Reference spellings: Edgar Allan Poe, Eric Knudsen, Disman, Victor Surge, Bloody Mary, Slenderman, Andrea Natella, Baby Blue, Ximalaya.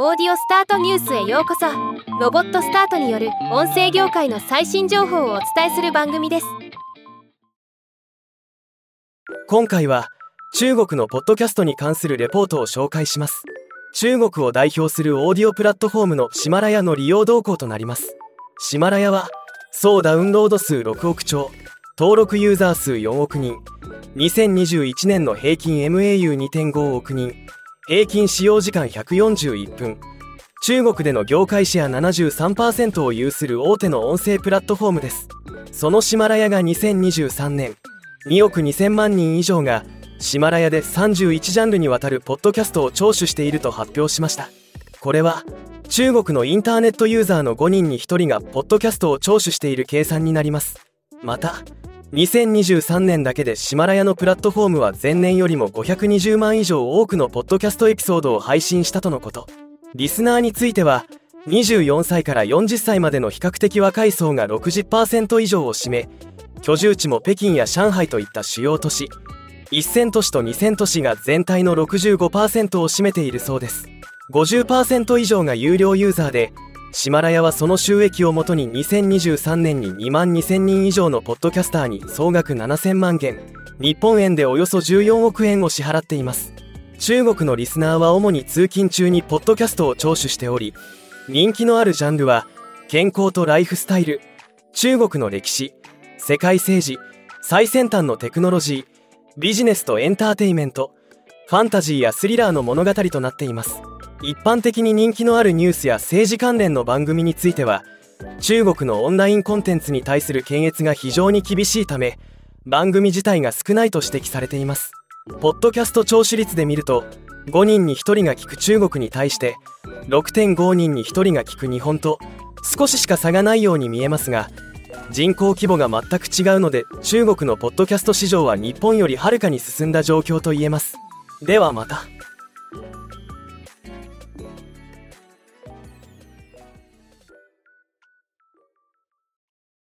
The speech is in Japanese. オーディオスタートニュースへようこそ。ロボットスタートによる音声業界の最新情報をお伝えする番組です。今回は中国のポッドキャストに関するレポートを紹介します。中国を代表するオーディオプラットフォームのシマラヤの利用動向となります。シマラヤは総ダウンロード数6億超、登録ユーザー数4億人、2021年の平均 MAU2.5 億人、平均使用時間141分、中国での業界シェア 73% を有する大手の音声プラットフォームです。そのシマラヤが2023年、2億2000万人以上がシマラヤで31ジャンルにわたるポッドキャストを聴取していると発表しました。これは中国のインターネットユーザーの5人に1人がポッドキャストを聴取している計算になります。また、2023年だけでシマラヤのプラットフォームは前年よりも520万以上多くのポッドキャストエピソードを配信したとのこと。リスナーについては24歳から40歳までの比較的若い層が 60% 以上を占め、居住地も北京や上海といった主要都市、1000都市と2000都市が全体の 65% を占めているそうです。 50% 以上が有料ユーザーで、シマラヤはその収益をもとに2023年に2万2000人以上のポッドキャスターに総額7000万元、日本円でおよそ14億円を支払っています。中国のリスナーは主に通勤中にポッドキャストを聴取しており、人気のあるジャンルは健康とライフスタイル、中国の歴史、世界政治、最先端のテクノロジー、ビジネスとエンターテイメント、ファンタジーやスリラーの物語となっています。一般的に人気のあるニュースや政治関連の番組については、中国のオンラインコンテンツに対する検閲が非常に厳しいため、番組自体が少ないと指摘されています。ポッドキャスト聴取率で見ると、5人に1人が聞く中国に対して、6.5 人に1人が聞く日本と、少ししか差がないように見えますが、人口規模が全く違うので、中国のポッドキャスト市場は日本よりはるかに進んだ状況と言えます。ではまた。